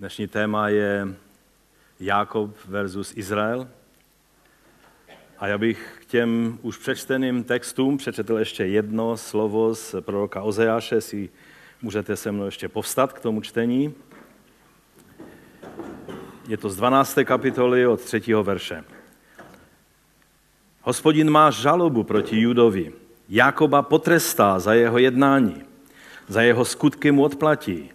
Dnešní téma je Jákob versus Izrael. A já bych k těm už přečteným textům přečetl ještě jedno slovo z proroka Ozeáše, jestli můžete se mnou ještě povstat k tomu čtení. Je to z 12. kapitoly od 3. verše. Hospodin má žalobu proti Judovi. Jákoba potrestá za jeho jednání, za jeho skutky mu odplatí.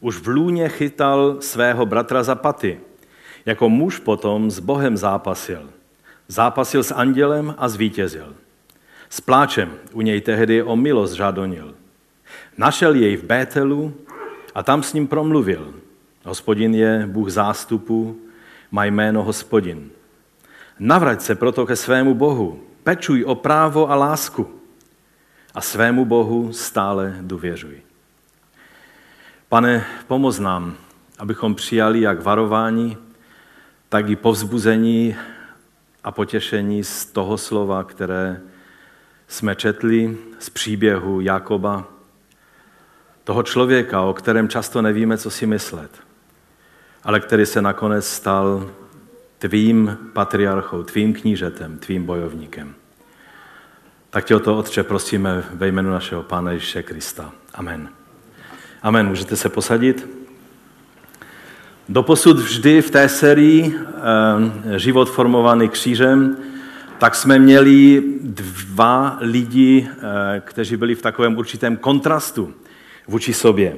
Už v lůně chytal svého bratra za paty, jako muž potom s Bohem zápasil. Zápasil s andělem a zvítězil. S pláčem u něj tehdy o milost žádonil. Našel jej v Bételu a tam s ním promluvil. Hospodin je Bůh zástupu, má jméno Hospodin. Navrať se proto ke svému Bohu, pečuj o právo a lásku a svému Bohu stále důvěřuj. Pane, pomoz nám, abychom přijali jak varování, tak i povzbuzení a potěšení z toho slova, které jsme četli z příběhu Jákoba, toho člověka, o kterém často nevíme, co si myslet, ale který se nakonec stal tvým patriarchou, tvým knížetem, tvým bojovníkem. Tak tě o to, Otče, prosíme ve jménu našeho Pána Ježíše Krista. Amen. Amen, můžete se posadit. Doposud vždy v té sérii Život formovaný křížem, tak jsme měli dva lidi, kteří byli v takovém určitém kontrastu vůči sobě.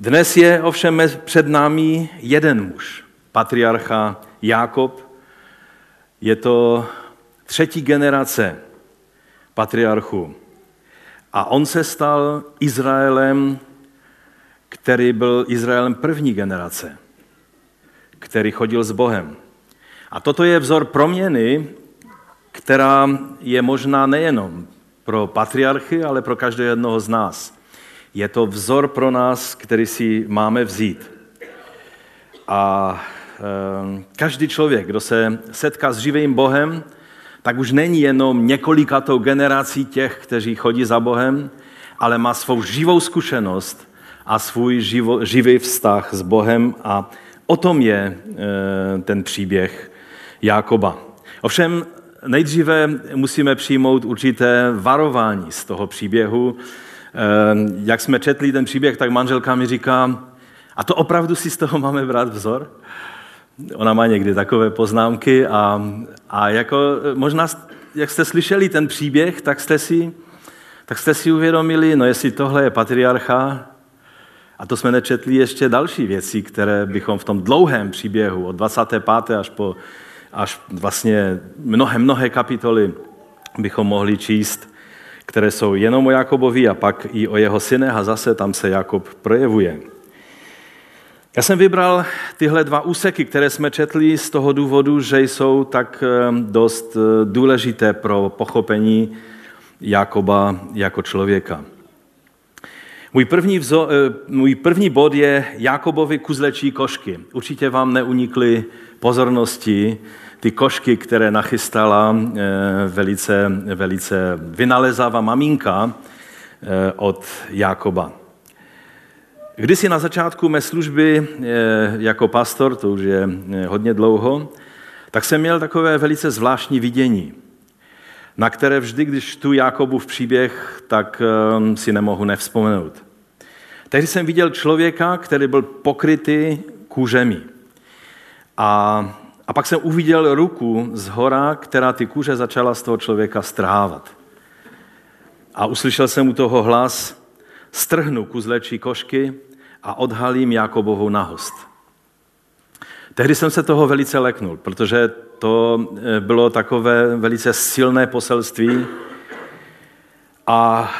Dnes je ovšem před námi jeden muž, patriarcha Jákob. Je to třetí generace patriarchů. A on se stal Izraelem, který byl Izraelem první generace, který chodil s Bohem. A toto je vzor proměny, která je možná nejenom pro patriarchy, ale pro každého jednoho z nás. Je to vzor pro nás, který si máme vzít. A každý člověk, kdo se setká s živým Bohem, tak už není jenom několikatou generací těch, kteří chodí za Bohem, ale má svou živou zkušenost a svůj živý vztah s Bohem a o tom je ten příběh Jákoba. Ovšem nejdříve musíme přijmout určité varování z toho příběhu. Jak jsme četli ten příběh, tak manželka mi říká, a to opravdu si z toho máme brát vzor? Ona má někdy takové poznámky a jako možná, jak jste slyšeli ten příběh, tak jste si uvědomili, no jestli tohle je patriarcha. A to jsme nečetli ještě další věci, které bychom v tom dlouhém příběhu od 25. až vlastně mnohé kapitoly bychom mohli číst, které jsou jenom o Jákobovi a pak i o jeho synech a zase tam se Jákob projevuje. Já jsem vybral tyhle dva úseky, které jsme četli z toho důvodu, že jsou tak dost důležité pro pochopení Jákoba jako člověka. Můj první bod je Jákobovy kuzlečí košky. Určitě vám neunikly pozornosti ty košky, které nachystala velice vynalezavá maminka od Jákoba. Kdysi na začátku mé služby jako pastor, to už je hodně dlouho, tak jsem měl takové velice zvláštní vidění, na které vždy, když čtu Jákobův příběh, tak si nemohu nevzpomenout. Tehdy jsem viděl člověka, který byl pokrytý kůžemi. A pak jsem uviděl ruku z hora, která ty kůže začala z toho člověka strhávat. A uslyšel jsem u toho hlas, strhnu kuzlečí košky a odhalím Jákobovou nahost. Tehdy jsem se toho velice leknul, protože to bylo takové velice silné poselství a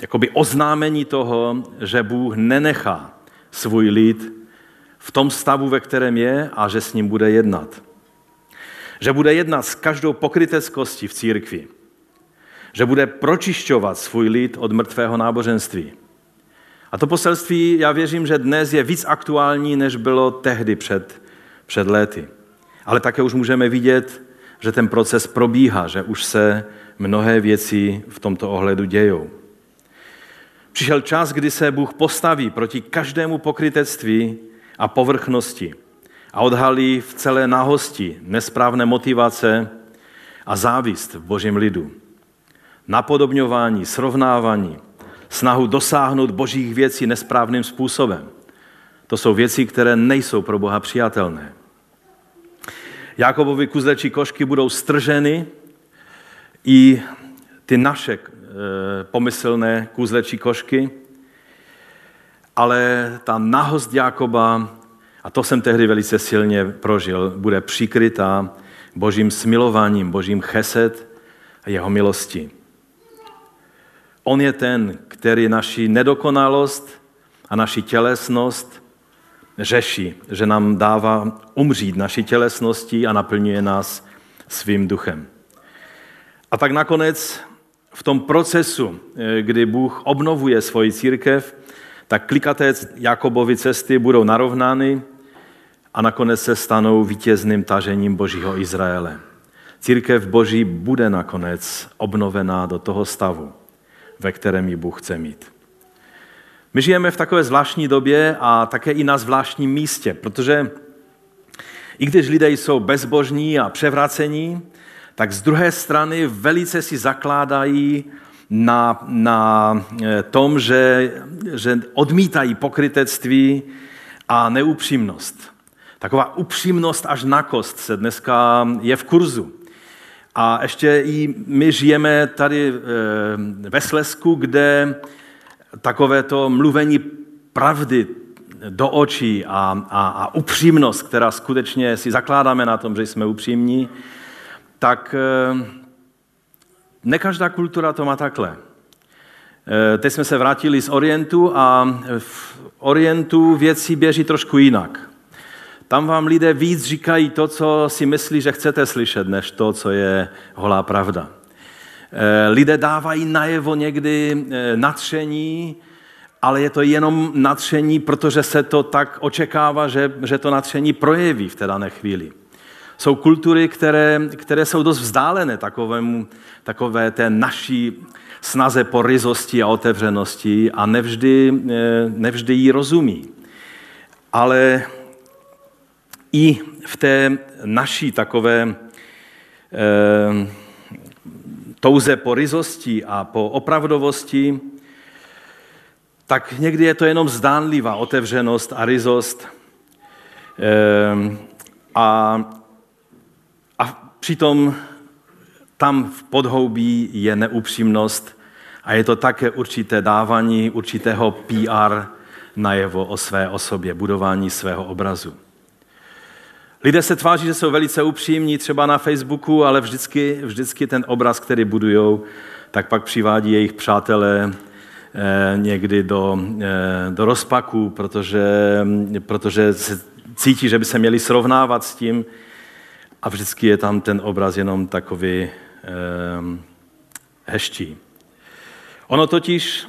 jakoby oznámení toho, že Bůh nenechá svůj lid v tom stavu, ve kterém je a že s ním bude jednat. Že bude jednat s každou pokryteckostí v církvi. Že bude pročišťovat svůj lid od mrtvého náboženství. A to poselství, já věřím, že dnes je víc aktuální, než bylo tehdy před léty. Ale také už můžeme vidět, že ten proces probíhá, že už se mnohé věci v tomto ohledu dějou. Přišel čas, kdy se Bůh postaví proti každému pokrytectví a povrchnosti a odhalí v celé nahosti nesprávné motivace a závist v božím lidu. Napodobňování, srovnávání, snahu dosáhnout božích věcí nesprávným způsobem. To jsou věci, které nejsou pro Boha přijatelné. Jakobovy kuzlečí košky budou strženy i ty naše pomyslné kůzlečí košky, ale ta nahost Jakoba, a to jsem tehdy velice silně prožil, bude přikrytá božím smilováním, božím chesed a jeho milosti. On je ten, který naši nedokonalost a naši tělesnost řeší, že nám dává umřít naši tělesnosti a naplňuje nás svým duchem. A tak nakonec v tom procesu, kdy Bůh obnovuje svoji církev, tak klikaté Jakobovy cesty budou narovnány a nakonec se stanou vítězným tažením Božího Izraele. Církev Boží bude nakonec obnovená do toho stavu, ve kterém ji Bůh chce mít. My žijeme v takové zvláštní době a také i na zvláštním místě, protože i když lidé jsou bezbožní a převracení, tak z druhé strany velice si zakládají na tom, že odmítají pokrytectví a neupřímnost. Taková upřímnost až na kost se dneska je v kurzu. A ještě i my žijeme tady ve Slezsku, kde takovéto mluvení pravdy do očí a upřímnost, která skutečně si zakládáme na tom, že jsme upřímní, tak ne každá kultura to má takhle. Teď jsme se vrátili z Orientu a v Orientu věci běží trošku jinak. Tam vám lidé víc říkají to, co si myslí, že chcete slyšet, než to, co je holá pravda. Lidé dávají najevo někdy nadšení, ale je to jenom nadšení, protože se to tak očekává, že to nadšení projeví v té dané chvíli. Jsou kultury, které jsou dost vzdálené takové té naší snaze po ryzosti a otevřenosti a nevždy ji rozumí. Ale i v té naší takové touze po ryzosti a po opravdovosti, tak někdy je to jenom zdánlivá otevřenost a ryzost. A přitom tam v podhoubí je neupřímnost a je to také určité dávání určitého PR najevo o své osobě, budování svého obrazu. Lidé se tváří, že jsou velice upřímní, třeba na Facebooku, ale vždycky ten obraz, který budujou, tak pak přivádí jejich přátelé někdy do rozpaku, protože se cítí, že by se měli srovnávat s tím, a vždycky je tam ten obraz jenom takový heští. Ono totiž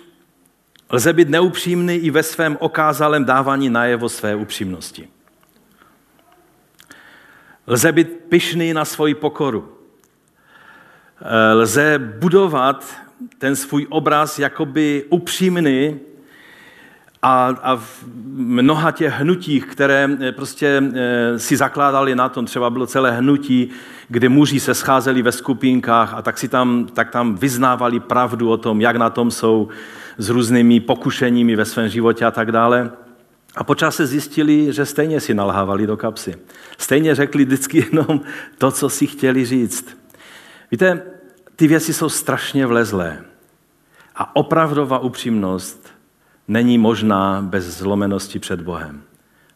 lze být neupřímný i ve svém okázalém dávání najevo své upřímnosti. Lze být pyšný na svoji pokoru. Lze budovat ten svůj obraz jakoby upřímný a v mnoha těch hnutích, které prostě si zakládali na tom, třeba bylo celé hnutí, kdy muži se scházeli ve skupinkách a tak tam vyznávali pravdu o tom, jak na tom jsou s různými pokušeními ve svém životě a tak dále. A po čase zjistili, že stejně si nalhávali do kapsy. Stejně řekli vždycky jenom to, co si chtěli říct. Víte, ty věci jsou strašně vlezlé. A opravdová upřímnost není možná bez zlomenosti před Bohem.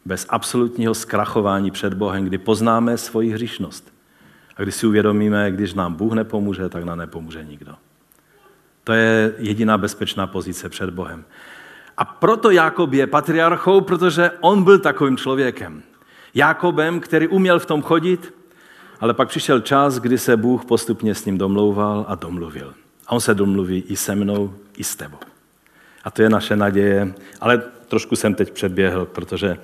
Bez absolutního zkrachování před Bohem, kdy poznáme svoji hříšnost. A když si uvědomíme, když nám Bůh nepomůže, tak nám nepomůže nikdo. To je jediná bezpečná pozice před Bohem. A proto Jákob je patriarchou, protože on byl takovým člověkem. Jákobem, který uměl v tom chodit, ale pak přišel čas, kdy se Bůh postupně s ním domlouval a domluvil. A on se domluví i se mnou, i s tebou. A to je naše naděje, ale trošku jsem teď předběhl, protože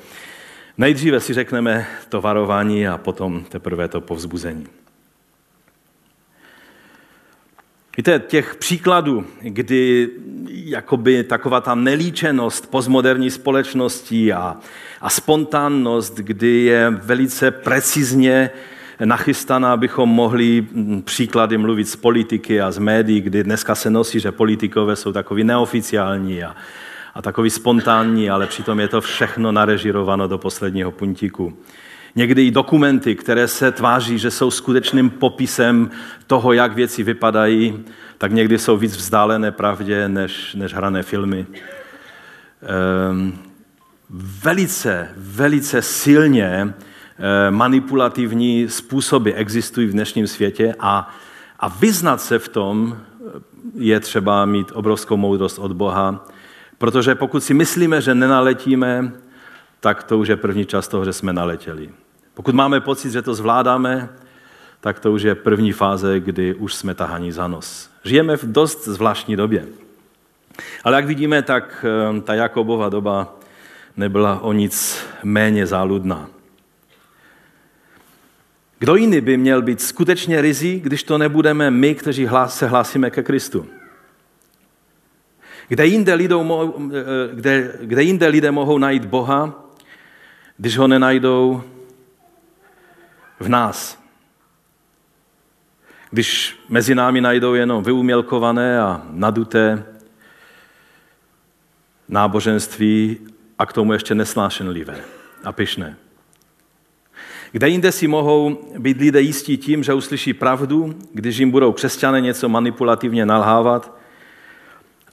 nejdříve si řekneme to varování a potom teprve to povzbuzení. Víte, těch příkladů, kdy jakoby taková ta nelíčenost postmoderní společnosti a spontánnost, kdy je velice precizně nachystaná, abychom mohli příklady mluvit z politiky a z médií, kdy dneska se nosí, že politikové jsou takový neoficiální a takový spontánní, ale přitom je to všechno narežírováno do posledního puntíku. Někdy i dokumenty, které se tváří, že jsou skutečným popisem toho, jak věci vypadají, tak někdy jsou víc vzdálené pravdě než hrané filmy. Velice silně manipulativní způsoby existují v dnešním světě a vyznat se v tom je třeba mít obrovskou moudrost od Boha, protože pokud si myslíme, že nenaletíme, tak to už je první čas toho, že jsme naletěli. Pokud máme pocit, že to zvládáme, tak to už je první fáze, kdy už jsme tahaní za nos. Žijeme v dost zvláštní době. Ale jak vidíme, tak ta Jakobova doba nebyla o nic méně záludná. Kdo jiný by měl být skutečně ryzí, když to nebudeme my, kteří se hlásíme ke Kristu? Kde jinde lidé mohou najít Boha, když ho nenajdou v nás? Když mezi námi najdou jenom vyumělkované a naduté náboženství a k tomu ještě nesnášenlivé a pyšné. Kde jinde si mohou být lidé jistí tím, že uslyší pravdu, když jim budou křesťané něco manipulativně nalhávat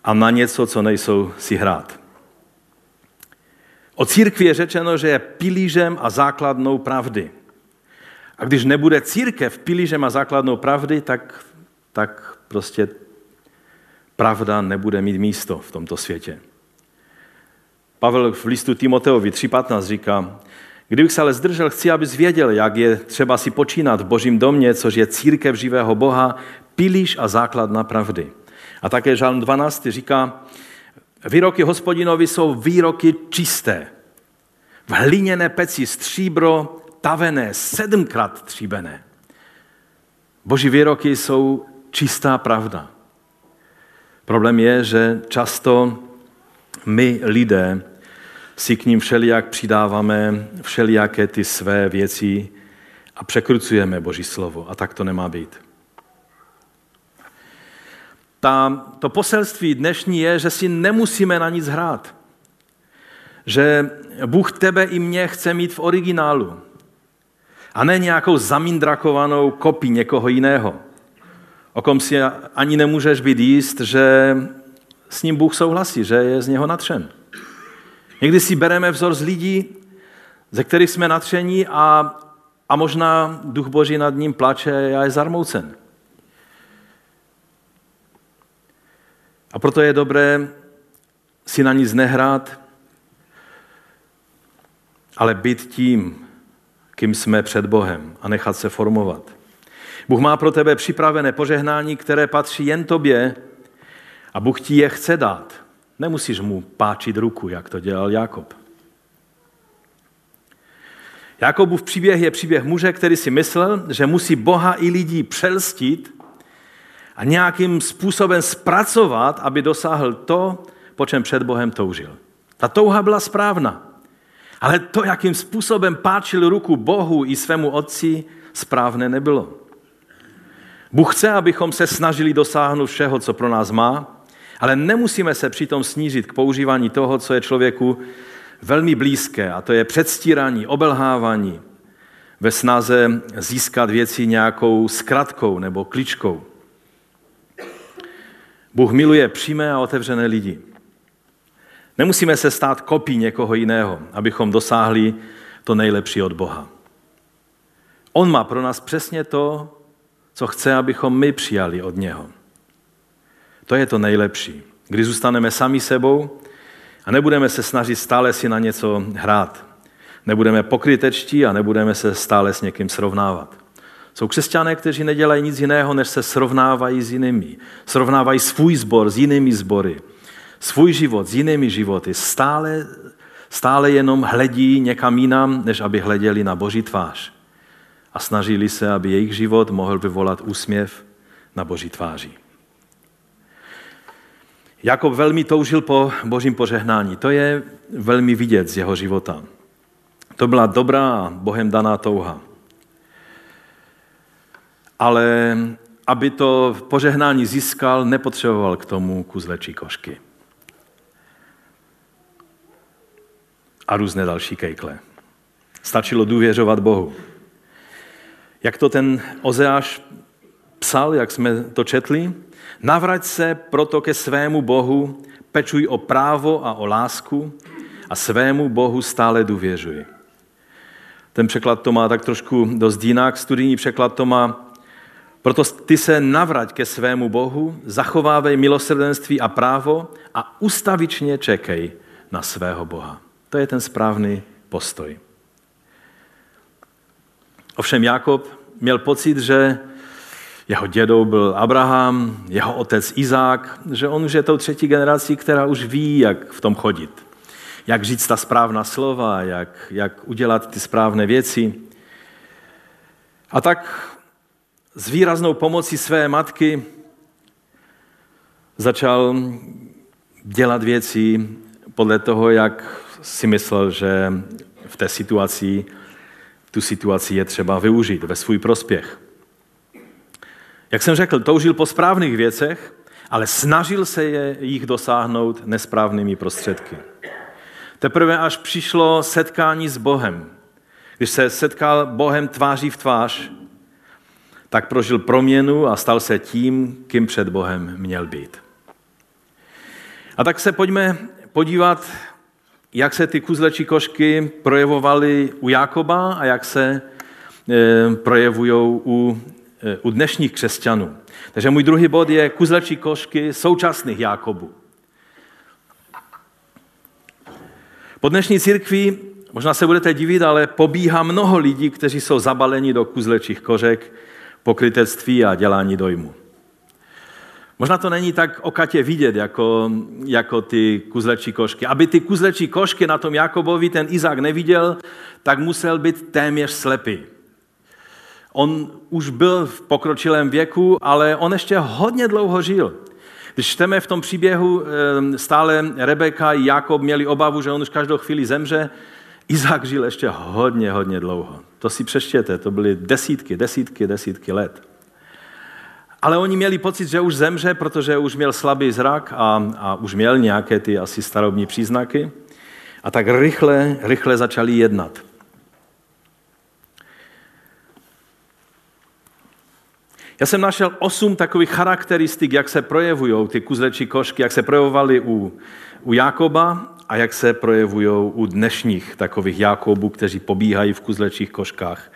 a na něco, co nejsou si hrát. O církvi je řečeno, že je pilířem a základnou pravdy. A když nebude církev pilířem a základnou pravdy, tak prostě pravda nebude mít místo v tomto světě. Pavel v listu Timoteovi 3:15 říká: Kdybych se ale zdržel, chci, abys věděl, jak je třeba si počínat v Božím domě, což je církev živého Boha, pilíř a základna pravdy. A také Žalm 12 říká: Výroky Hospodinovi jsou výroky čisté, v hliněné peci stříbro tavené, 7krát tříbené. Boží výroky jsou čistá pravda. Problém je, že často my lidé si k ním všelijak přidáváme všelijaké ty své věci a překrucujeme Boží slovo. A tak to nemá být. To poselství dnešní je, že si nemusíme na nic hrát. Že Bůh tebe i mě chce mít v originálu. A ne nějakou zamindrakovanou kopii někoho jiného, o kom si ani nemůžeš být jist, že s ním Bůh souhlasí, že je z něho nadšen. Někdy si bereme vzor z lidí, ze kterých jsme nadšení a možná Duch Boží nad ním plače a je zarmoucen. A proto je dobré si na nic nehrát, ale být tím, kým jsme před Bohem a nechat se formovat. Bůh má pro tebe připravené požehnání, které patří jen tobě a Bůh ti je chce dát. Nemusíš mu páčit ruku, jak to dělal Jakob. Jakobův příběh je příběh muže, který si myslel, že musí Boha i lidí přelstit a nějakým způsobem zpracovat, aby dosáhl to, po čem před Bohem toužil. Ta touha byla správná, ale to, jakým způsobem páčil ruku Bohu i svému otci, správné nebylo. Bůh chce, abychom se snažili dosáhnout všeho, co pro nás má, ale nemusíme se přitom snížit k používání toho, co je člověku velmi blízké, a to je předstírání, obelhávání ve snaze získat věci nějakou zkratkou nebo kličkou. Bůh miluje přímé a otevřené lidi. Nemusíme se stát kopií někoho jiného, abychom dosáhli to nejlepší od Boha. On má pro nás přesně to, co chce, abychom my přijali od něho. To je to nejlepší. Když zůstaneme sami sebou a nebudeme se snažit stále si na něco hrát. Nebudeme pokrytečtí a nebudeme se stále s někým srovnávat. Jsou křesťané, kteří nedělají nic jiného, než se srovnávají s jinými. Srovnávají svůj sbor s jinými sbory, svůj život s jinými životy. Stále jenom hledí někam jinam, než aby hleděli na Boží tvář. A snažili se, aby jejich život mohl vyvolat úsměv na Boží tváři. Jakob velmi toužil po božím požehnání. To je velmi vidět z jeho života. To byla dobrá, Bohem daná touha. Ale aby to požehnání získal, nepotřeboval k tomu kůzle či košky. A různé další kejkle. Stačilo důvěřovat Bohu. Jak to ten Ozeáš psal, jak jsme to četli? Navrať se proto ke svému Bohu, pečuj o právo a o lásku a svému Bohu stále důvěřuj. Ten překlad to má tak trošku dost jinak, studijní překlad to má: proto ty se navrať ke svému Bohu, zachovávej milosrdenství a právo a ustavičně čekej na svého Boha. To je ten správný postoj. Ovšem Jákob měl pocit, že jeho dědou byl Abraham, jeho otec Izák, že on už je tou třetí generací, která už ví, jak v tom chodit. Jak říct ta správná slova, jak udělat ty správné věci. A tak s výraznou pomocí své matky začal dělat věci podle toho, jak si myslel, že v té situaci, tu situaci je třeba využít ve svůj prospěch. Jak jsem řekl, toužil po správných věcech, ale snažil se jich dosáhnout nesprávnými prostředky. Teprve až přišlo setkání s Bohem, když se setkal Bohem tváří v tvář, tak prožil proměnu a stal se tím, kým před Bohem měl být. A tak se pojďme podívat, jak se ty kůzle či košky projevovaly u Jákoba a jak se projevují u dnešních křesťanů. Takže můj druhý bod je kůzle či košky současných Jákobů. Po dnešní církvi, možná se budete divit, ale pobíhá mnoho lidí, kteří jsou zabaleni do kůzlečích košek, pokrytectví a dělání dojmu. Možná to není tak okatě vidět, jako ty kůzlečí košky. Aby ty kůzlečí košky na tom Jákobovi ten Izák neviděl, tak musel být téměř slepý. On už byl v pokročilém věku, ale on ještě hodně dlouho žil. Když čteme v tom příběhu, stále Rebeka i Jákob měli obavu, že on už každou chvíli zemře. Izák žil ještě hodně, hodně dlouho. To si přečtěte, to byly desítky let. Ale oni měli pocit, že už zemře, protože už měl slabý zrak a už měl nějaké ty asi starobní příznaky. A tak rychle začali jednat. Já jsem našel 8 takových charakteristik, jak se projevují ty kůzle či košky, jak se projevovaly u Jákoba a jak se projevují u dnešních takových Jákobů, kteří pobíhají v kůzlečích koškách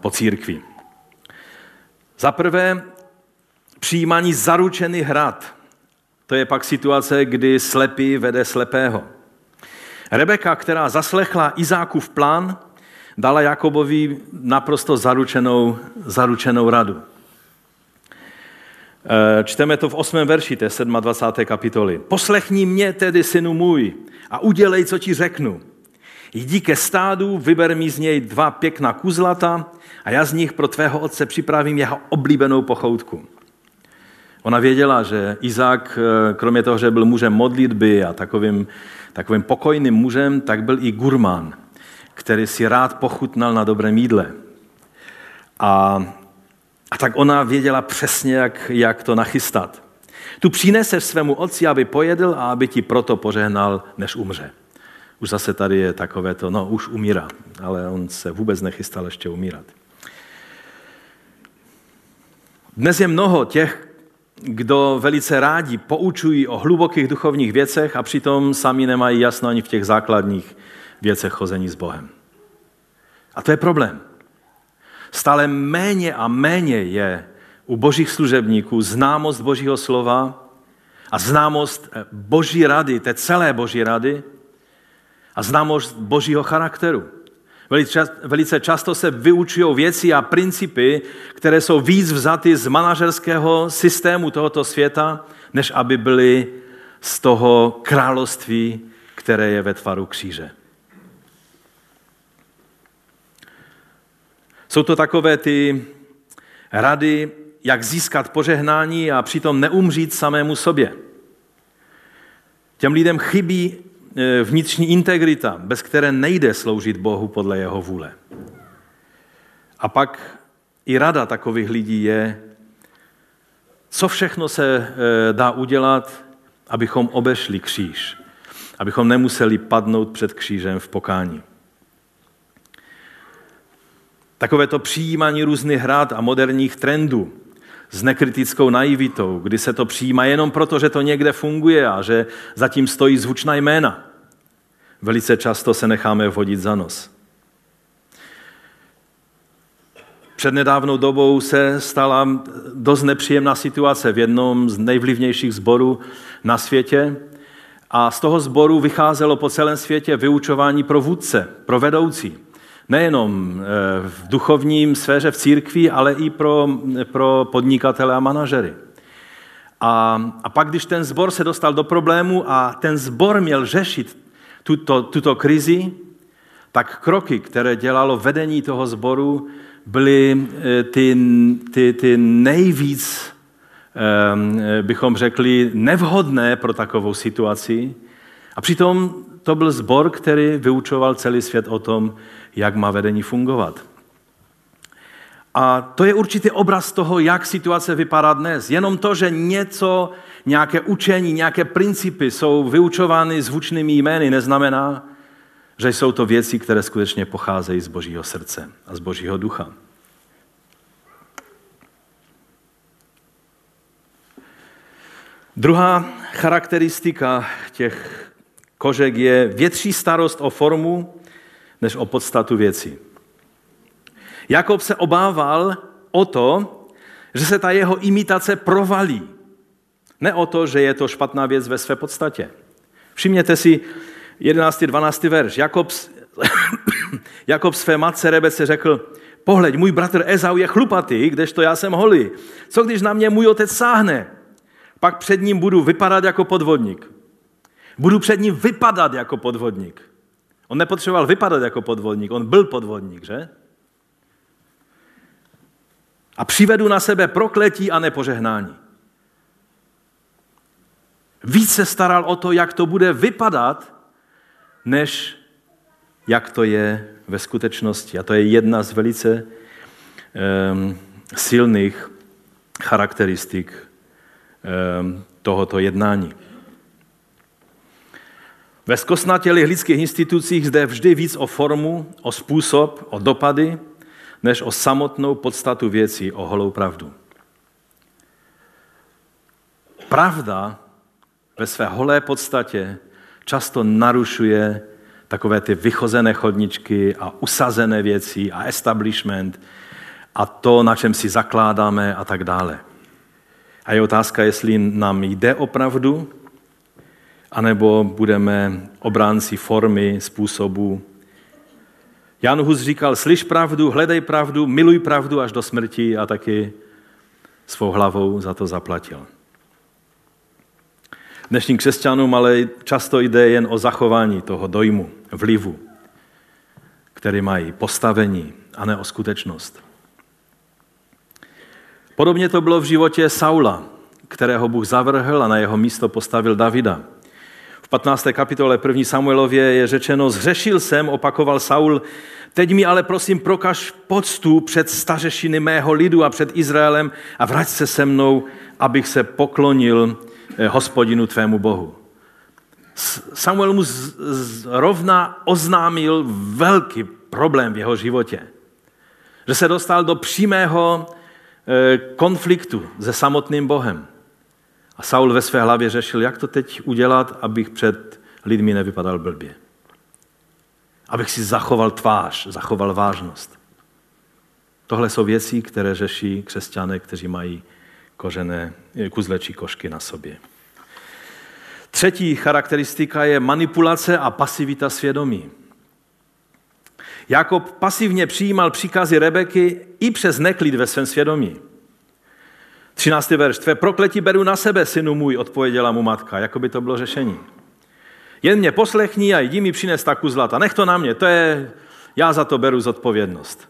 po církvi. Za prvé, přijímání zaručených rad. To je pak situace, kdy slepý vede slepého. Rebeka, která zaslechla Izákův plán, dala Jákobovi naprosto zaručenou radu. Čteme to v 8. verši té 27. kapitoly. Poslechni mě tedy, synu můj, a udělej, co ti řeknu. Jdi ke stádu, vyber mi z něj 2 pěkná kůzlata a já z nich pro tvého otce připravím jeho oblíbenou pochoutku. Ona věděla, že Izák, kromě toho, že byl mužem modlitby a takovým pokojným mužem, tak byl i gurmán, který si rád pochutnal na dobrém jídle. A tak ona věděla přesně, jak to nachystat. Tu přineseš svému otci, aby pojedl a aby ti proto požehnal, než umře. Už zase tady je takové to, no už umírá, ale on se vůbec nechystal ještě umírat. Dnes je mnoho těch, kdo velice rádi poučují o hlubokých duchovních věcech a přitom sami nemají jasno ani v těch základních věcech chození s Bohem. A to je problém. Stále méně a méně je u božích služebníků známost božího slova a známost boží rady, té celé boží rady, a známost božího charakteru. Velice často se vyučují věci a principy, které jsou víc vzaty z manažerského systému tohoto světa, než aby byly z toho království, které je ve tvaru kříže. Jsou to takové ty rady, jak získat požehnání a přitom neumřít samému sobě. Těm lidem chybí vnitřní integrita, bez které nejde sloužit Bohu podle jeho vůle. A pak i rada takových lidí je, co všechno se dá udělat, abychom obešli kříž, abychom nemuseli padnout před křížem v pokání. Takové to přijímání různých rad a moderních trendů s nekritickou naivitou, kdy se to přijímá jenom proto, že to někde funguje a že zatím stojí zvučná jména. Velice často se necháme vodit za nos. Před nedávnou dobou se stala dost nepříjemná situace v jednom z nejvlivnějších sborů na světě a z toho sboru vycházelo po celém světě vyučování pro vůdce, pro vedoucí. Nejenom v duchovním sféře v církvi, ale i pro podnikatele a manažery. A pak, když ten sbor se dostal do problému a ten sbor měl řešit tuto krizi, tak kroky, které dělalo vedení toho sboru, byly ty nejvíc, bychom řekli, nevhodné pro takovou situaci. A přitom to byl sbor, který vyučoval celý svět o tom, jak má vedení fungovat. A to je určitý obraz toho, jak situace vypadá dnes. Jenom to, že nějaké učení, nějaké principy jsou vyučovány zvučnými jmény, neznamená, že jsou to věci, které skutečně pocházejí z Božího srdce a z Božího ducha. Druhá charakteristika těch kožek je větší starost o formu než o podstatu věci. Jakob se obával o to, že se ta jeho imitace provalí. Ne o to, že je to špatná věc ve své podstatě. Všimněte si 11. 12. verš. Jakob své matce Rebece řekl: "Pohleď, můj bratr Ezau je chlupatý, kdežto já jsem holý. Co když na mě můj otec sáhne? Pak před ním budu vypadat jako podvodník." Budu před ním vypadat jako podvodník. On nepotřeboval vypadat jako podvodník, on byl podvodník, že? A přivedu na sebe prokletí a nepožehnání. Víc se staral o to, jak to bude vypadat, než jak to je ve skutečnosti. A to je jedna z velice silných charakteristik tohoto jednání. Ve zkostnatělých lidských institucích zde vždy víc o formu, o způsob, o dopady, než o samotnou podstatu věcí, o holou pravdu. Pravda ve své holé podstatě často narušuje takové ty vychozené chodničky a usazené věci a establishment a to, na čem si zakládáme a tak dále. A je otázka, jestli nám jde o pravdu, anebo budeme obránci formy, způsobu. Jan Hus říkal: slyš pravdu, hledej pravdu, miluj pravdu až do smrti, a taky svou hlavou za to zaplatil. Dnešním křesťanům ale často jde jen o zachování toho dojmu, vlivu, který mají postavení, a ne o skutečnost. Podobně to bylo v životě Saula, kterého Bůh zavrhl a na jeho místo postavil Davida. V 15. kapitole 1. Samuelově je řečeno: zhřešil jsem, opakoval Saul, teď mi ale prosím prokaž poctu před stařešiny mého lidu a před Izraelem a vrať se se mnou, abych se poklonil Hospodinu tvému Bohu. Samuel mu rovna oznámil velký problém v jeho životě. Že se dostal do přímého konfliktu se samotným Bohem. A Saul ve své hlavě řešil, jak to teď udělat, abych před lidmi nevypadal blbě. Abych si zachoval tvář, zachoval vážnost. Tohle jsou věci, které řeší křesťané, kteří mají kuzlečí košky na sobě. Třetí charakteristika je manipulace a pasivita svědomí. Jakob pasivně přijímal příkazy Rebeky i přes neklid ve svém svědomí. 13. verš. Tvé prokletí beru na sebe, synu můj, odpověděla mu matka, jako by to bylo řešení. Jen mě poslechni a jdi mi přines taku zlata. Nech to na mě, já za to beru zodpovědnost.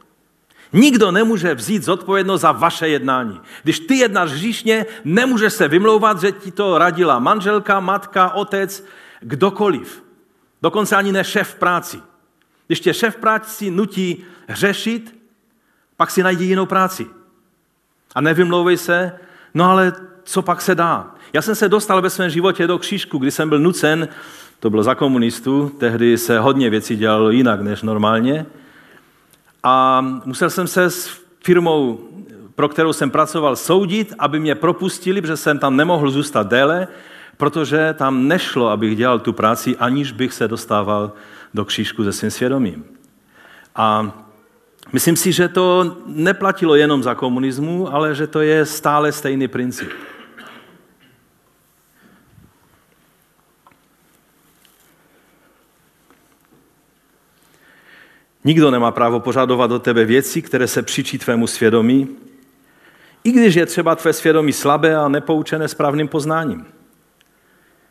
Nikdo nemůže vzít zodpovědnost za vaše jednání. Když ty jednáš hříšně, nemůžeš se vymlouvat, že ti to radila manželka, matka, otec, kdokoliv. Dokonce ani ne šéf práci. Když tě šéf práci nutí hřešit, pak si najdi jinou práci. A nevymlouvej se, no ale co pak se dá? Já jsem se dostal ve svém životě do křížku, kdy jsem byl nucen, to bylo za komunistů, tehdy se hodně věcí dělalo jinak než normálně, a musel jsem se s firmou, pro kterou jsem pracoval, soudit, aby mě propustili, protože jsem tam nemohl zůstat déle, protože tam nešlo, abych dělal tu práci, aniž bych se dostával do křížku se svým svědomím. A myslím si, že to neplatilo jenom za komunismu, ale že to je stále stejný princip. Nikdo nemá právo požadovat od tebe věci, které se přičí tvému svědomí, i když je třeba tvé svědomí slabé a nepoučené správným poznáním.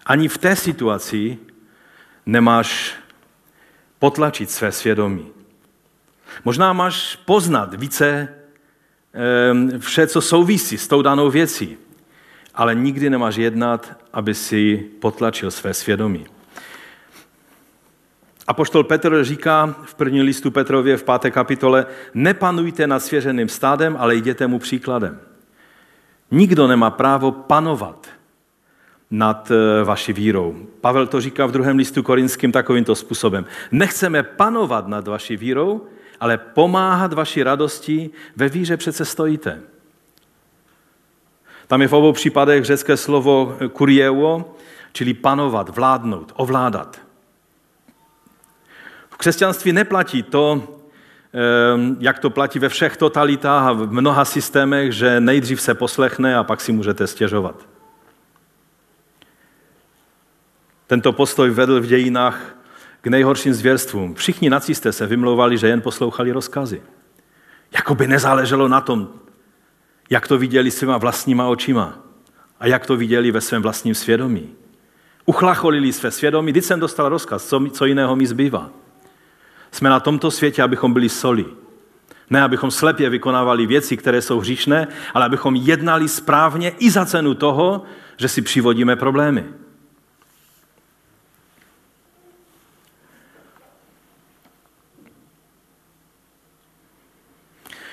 Ani v té situaci nemáš potlačit své svědomí. Možná máš poznat více vše, co souvisí s tou danou věcí, ale nikdy nemáš jednat, aby si potlačil své svědomí. Apoštol Petr říká v prvním listu Petrově v 5. kapitole: nepanujte nad svěřeným stádem, ale jděte mu příkladem. Nikdo nemá právo panovat nad vaší vírou. Pavel to říká v druhém listu Korinským takovýmto způsobem. Nechceme panovat nad vaší vírou, ale pomáhat vaší radosti, ve víře přece stojíte. Tam je v obou případech řecké slovo kurieo, čili panovat, vládnout, ovládat. V křesťanství neplatí to, jak to platí ve všech totalitách a v mnoha systémech, že nejdřív se poslechne a pak si můžete stěžovat. Tento postoj vedl v dějinách k nejhorším zvěrstvům. Všichni nacisté se vymlouvali, že jen poslouchali rozkazy. Jakoby nezáleželo na tom, jak to viděli svýma vlastníma očima a jak to viděli ve svém vlastním svědomí. Uchlacholili své svědomí, když jsem dostal rozkaz, co jiného mi zbývá. Jsme na tomto světě, abychom byli soli. Ne, abychom slepě vykonávali věci, které jsou hříšné, ale abychom jednali správně i za cenu toho, že si přivodíme problémy.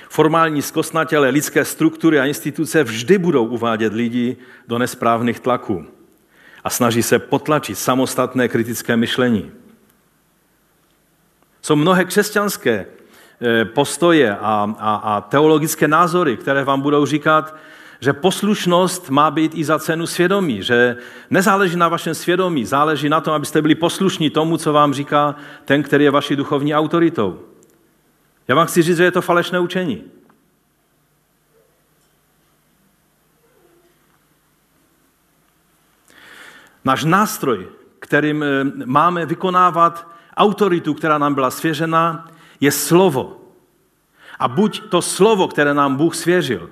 Formální zkostnatělé lidské struktury a instituce vždy budou uvádět lidi do nesprávných tlaků a snaží se potlačit samostatné kritické myšlení. Jsou mnohé křesťanské postoje a teologické názory, které vám budou říkat, že poslušnost má být i za cenu svědomí, že nezáleží na vašem svědomí, záleží na tom, abyste byli poslušní tomu, co vám říká ten, který je vaší duchovní autoritou. Já vám chci říct, že je to falešné učení. Náš nástroj, kterým máme vykonávat autoritu, která nám byla svěřena, je slovo. A buď to slovo, které nám Bůh svěřil,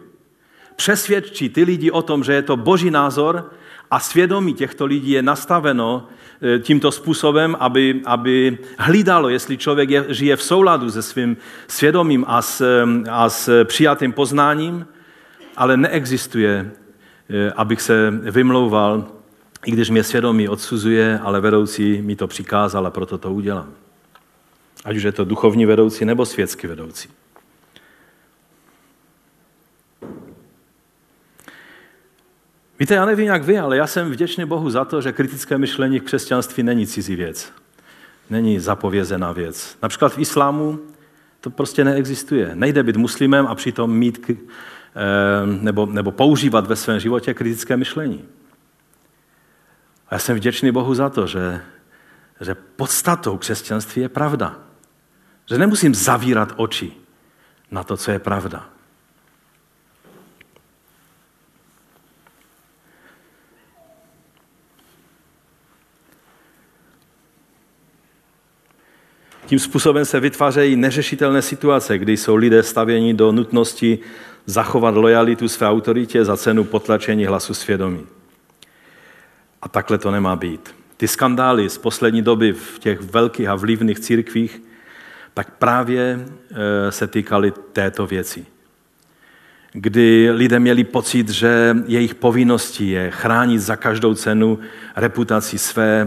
přesvědčí ty lidi o tom, že je to Boží názor, a svědomí těchto lidí je nastaveno tímto způsobem, aby hlídalo, jestli člověk žije v souladu se svým svědomím a s přijatým poznáním, ale neexistuje, abych se vymlouval, i když mě svědomí odsuzuje, ale vedoucí mi to přikázal a proto to udělám. Ať už je to duchovní vedoucí nebo světský vedoucí. Víte, já nevím jak vy, ale já jsem vděčný Bohu za to, že kritické myšlení v křesťanství není cizí věc. Není zapovězená věc. Například v islámu to prostě neexistuje. Nejde být muslimem a přitom mít nebo používat ve svém životě kritické myšlení. A já jsem vděčný Bohu za to, že podstatou křesťanství je pravda. Že nemusím zavírat oči na to, co je pravda. Tím způsobem se vytvářejí neřešitelné situace, kdy jsou lidé stavěni do nutnosti zachovat lojalitu své autoritě za cenu potlačení hlasu svědomí. A takhle to nemá být. Ty skandály z poslední doby v těch velkých a vlivných církvích tak právě se týkaly této věci. Kdy lidé měli pocit, že jejich povinností je chránit za každou cenu reputaci své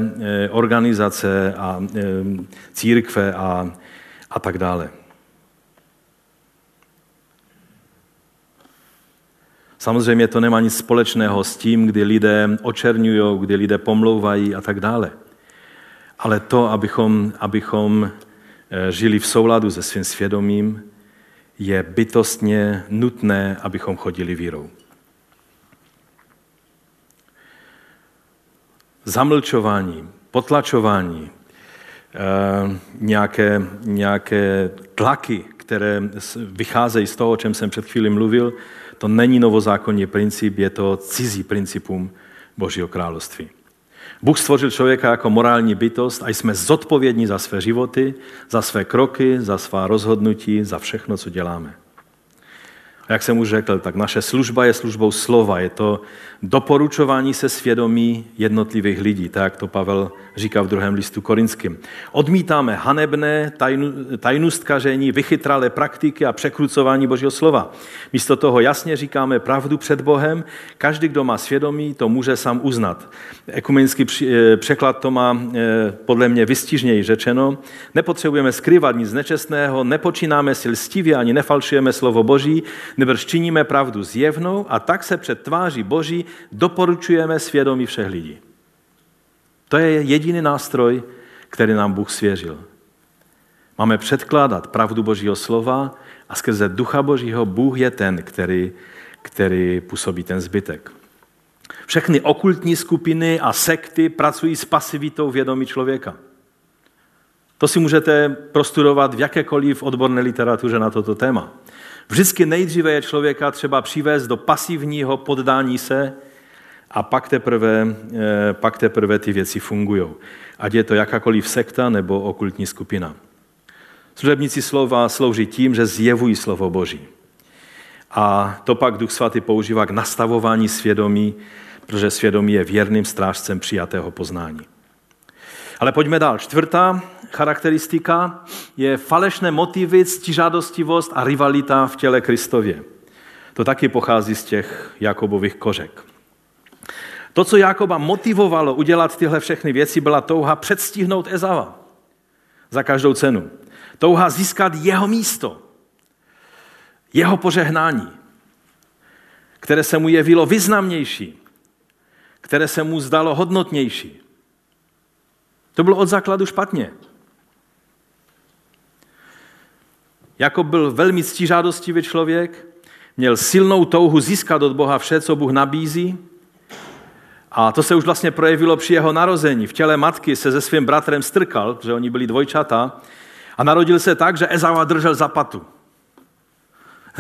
organizace a církve a tak dále. Samozřejmě to nemá nic společného s tím, kdy lidé očerňují, kdy lidé pomlouvají a tak dále. Ale to, abychom žili v souladu se svým svědomím, je bytostně nutné, abychom chodili vírou. Zamlčování, potlačování, nějaké tlaky, které vycházejí z toho, o čem jsem před chvílí mluvil, to není novozákonní princip, je to cizí principům Božího království. Bůh stvořil člověka jako morální bytost a jsme zodpovědní za své životy, za své kroky, za svá rozhodnutí, za všechno, co děláme. A jak jsem už řekl, tak naše služba je službou slova, je to doporučování se svědomí jednotlivých lidí, tak jak to Pavel říká v 2. listu Korinským. Odmítáme hanebné tajnůstkaření, vychytralé praktiky a překrucování Božího slova. Místo toho jasně říkáme pravdu před Bohem, každý, kdo má svědomí, to může sám uznat. Ekumenický překlad to má podle mě vystižněji řečeno. Nepotřebujeme skrývat nic nečestného, nepočínáme si lstivě ani nefalšujeme slovo Boží, nýbrž činíme pravdu zjevnou a tak se před tváří Boží doporučujeme svědomí všech lidí. To je jediný nástroj, který nám Bůh svěřil. Máme předkládat pravdu Božího slova a skrze Ducha Božího Bůh je ten, který působí ten zbytek. Všechny okultní skupiny a sekty pracují s pasivitou vědomí člověka. To si můžete prostudovat v jakékoliv odborné literatuře na toto téma. Vždycky nejdříve je člověka třeba přivést do pasivního poddání se a pak teprve ty věci fungují. Ať je to jakákoliv sekta nebo okultní skupina. Služebníci slova slouží tím, že zjevují slovo Boží. A to pak Duch Svatý používá k nastavování svědomí, protože svědomí je věrným strážcem přijatého poznání. Ale pojďme dál. 4. charakteristika je falešné motivy, ctižádostivost a rivalita v těle Kristově. To taky pochází z těch Jakobových kořek. To, co Jakoba motivovalo udělat tyhle všechny věci, byla touha předstihnout Ezava za každou cenu. Touha získat jeho místo, jeho požehnání, které se mu jevilo významnější, které se mu zdalo hodnotnější. To bylo od základu špatně. Jakob byl velmi ctižádostivý člověk, měl silnou touhu získat od Boha vše, co Bůh nabízí, a to se už vlastně projevilo při jeho narození. V těle matky se se svým bratrem strkal, protože oni byli dvojčata, a narodil se tak, že Ezava držel za patu.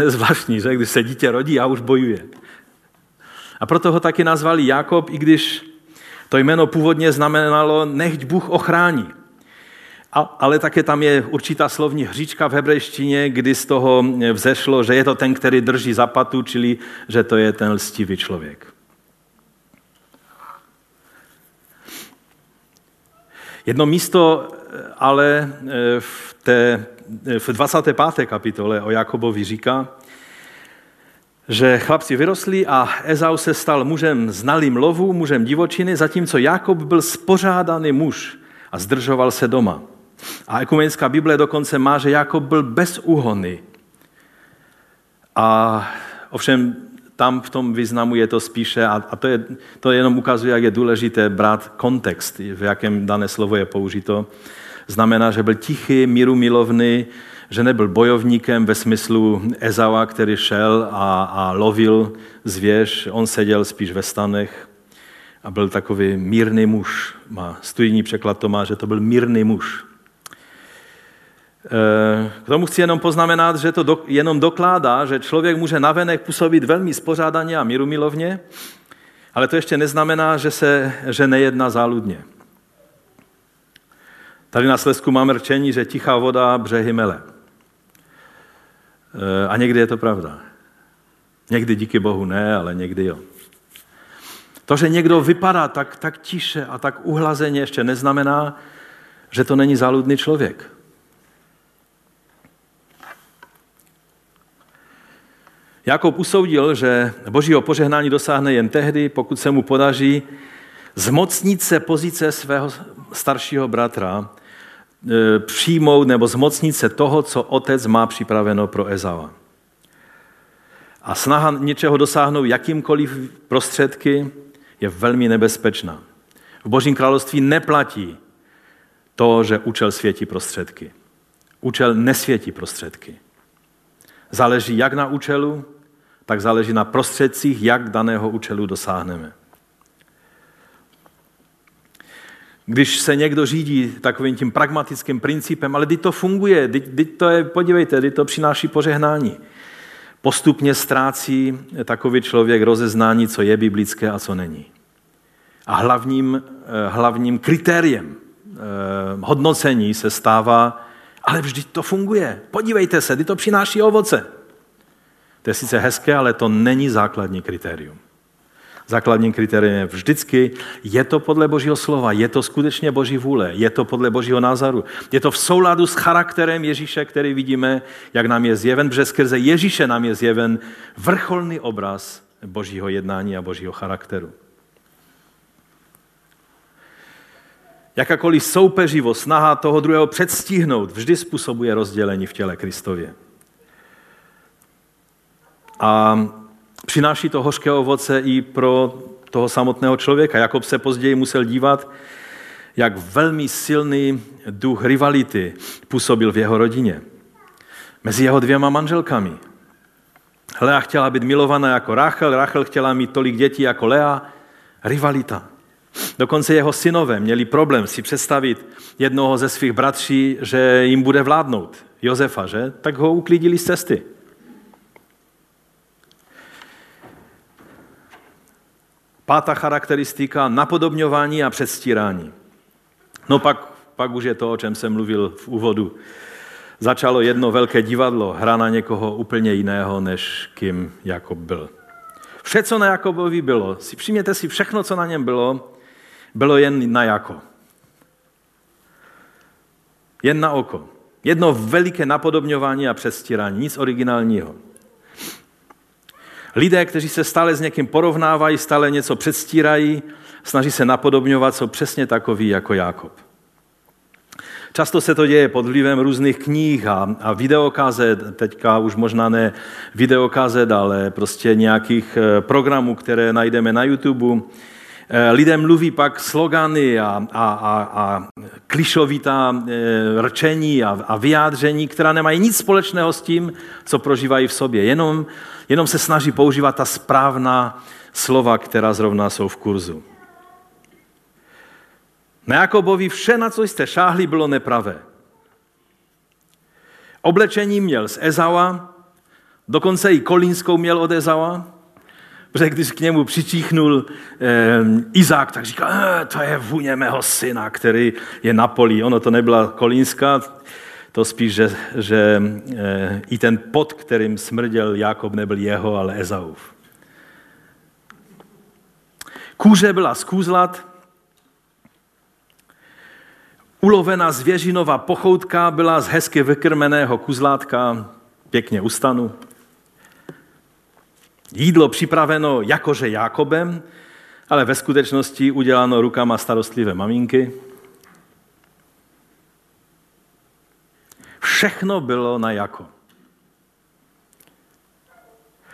Zvláštní, že? Když se dítě rodí a už bojuje. A proto ho taky nazvali Jakob, i když to jméno původně znamenalo nechť Bůh ochrání. Ale také tam je určitá slovní hříčka v hebrejštině, kdy z toho vzešlo, že je to ten, který drží za patu, čili že to je ten lstivý člověk. Jedno místo ale v 25. kapitole o Jakobovi říká, že chlapci vyrostli a Ezau se stal mužem znalým lovu, mužem divočiny, zatímco Jakob byl spořádaný muž a zdržoval se doma. A ekumenická Bible dokonce má, že Jakob byl bez úhony. A ovšem tam v tom významu je to spíše, a to jenom ukazuje, jak je důležité brát kontext, v jakém dané slovo je použito. Znamená, že byl tichý, mírumilovný, že nebyl bojovníkem ve smyslu Ezaua, který šel a lovil zvěř. On seděl spíš ve stanech a byl takový mírný muž. Studijní překlad to má, že to byl mírný muž. K tomu chci jenom poznamenat, že to jenom dokládá, že člověk může navenek působit velmi spořádaně a mírumilovně, ale to ještě neznamená, že nejedná záludně. Tady na Slezsku máme rčení, že tichá voda břehy mele. A někdy je to pravda. Někdy díky Bohu ne, ale někdy jo. To, že někdo vypadá tak tiše a tak uhlazeně, ještě neznamená, že to není záludný člověk. Jakub usoudil, že Božího požehnání dosáhne jen tehdy, pokud se mu podaří zmocnit se pozice svého staršího bratra, přijmout nebo zmocnit se toho, co otec má připraveno pro Ezava. A snaha něčeho dosáhnout jakýmkoliv prostředky je velmi nebezpečná. V Božím království neplatí to, že účel světí prostředky. Účel nesvětí prostředky. Záleží jak na účelu, tak záleží na prostředcích, jak daného účelu dosáhneme. Když se někdo řídí takovým tím pragmatickým principem, ale teď to funguje, teď to je, podívejte, teď to přináší požehnání. Postupně ztrácí takový člověk rozeznání, co je biblické a co není. A hlavním kritériem hodnocení se stává, ale vždyť to funguje, podívejte se, teď to přináší ovoce. To je sice hezké, ale to není základní kritérium. Základním kritériem je vždycky, je to podle Božího slova, je to skutečně Boží vůle, je to podle Božího názoru, je to v souladu s charakterem Ježíše, který vidíme, jak nám je zjeven, protože skrze Ježíše nám je zjeven vrcholný obraz Božího jednání a Božího charakteru. Jakákoliv soupeřivost, snaha toho druhého předstihnout, vždy způsobuje rozdělení v těle Kristově. A přináší to hořké ovoce i pro toho samotného člověka. Jakob se později musel dívat, jak velmi silný duch rivality působil v jeho rodině. Mezi jeho dvěma manželkami. Lea chtěla být milovaná jako Ráchel, Ráchel chtěla mít tolik dětí jako Lea. Rivalita. Dokonce jeho synové měli problém si představit jednoho ze svých bratří, že jim bude vládnout. Josefa, že? Tak ho uklidili z cesty. Pátá charakteristika, napodobňování a předstírání. No pak už je to, o čem jsem mluvil v úvodu. Začalo jedno velké divadlo, hra na někoho úplně jiného, než kým Jakob byl. Vše, co na Jakobovi bylo, přijměte si, všechno, co na něm bylo, bylo jen na jako. Jen na oko. Jedno veliké napodobňování a předstírání, nic originálního. Lidé, kteří se stále s někým porovnávají, stále něco předstírají, snaží se napodobňovat, jsou přesně takový jako Jákob. Často se to děje pod vlivem různých knih a videokazet, teďka už možná ne videokazet, ale prostě nějakých programů, které najdeme na YouTube. Lidé mluví pak slogany a klišovitá rčení a vyjádření, která nemají nic společného s tím, co prožívají v sobě. Jenom se snaží používat ta správná slova, která zrovna jsou v kurzu. Na Jakobovi vše, na co jste šáhli, bylo nepravé. Oblečení měl z Ezaua, dokonce i kolínskou měl od Ezaua, protože když k němu přičíchnul Izák, tak říkal, to je vůně mého syna, který je na poli. Ono to nebyla kolínská, to spíš, že i ten pot, kterým smrděl Jákob, nebyl jeho, ale Ezaův. Kůže byla z kůzlat, ulovená zvěřinová pochoutka byla z hezky vykrmeného kůzlátka, pěkně u stanu. Jídlo připraveno jakože Jákobem, ale ve skutečnosti uděláno rukama starostlivé maminky. Všechno bylo na jako.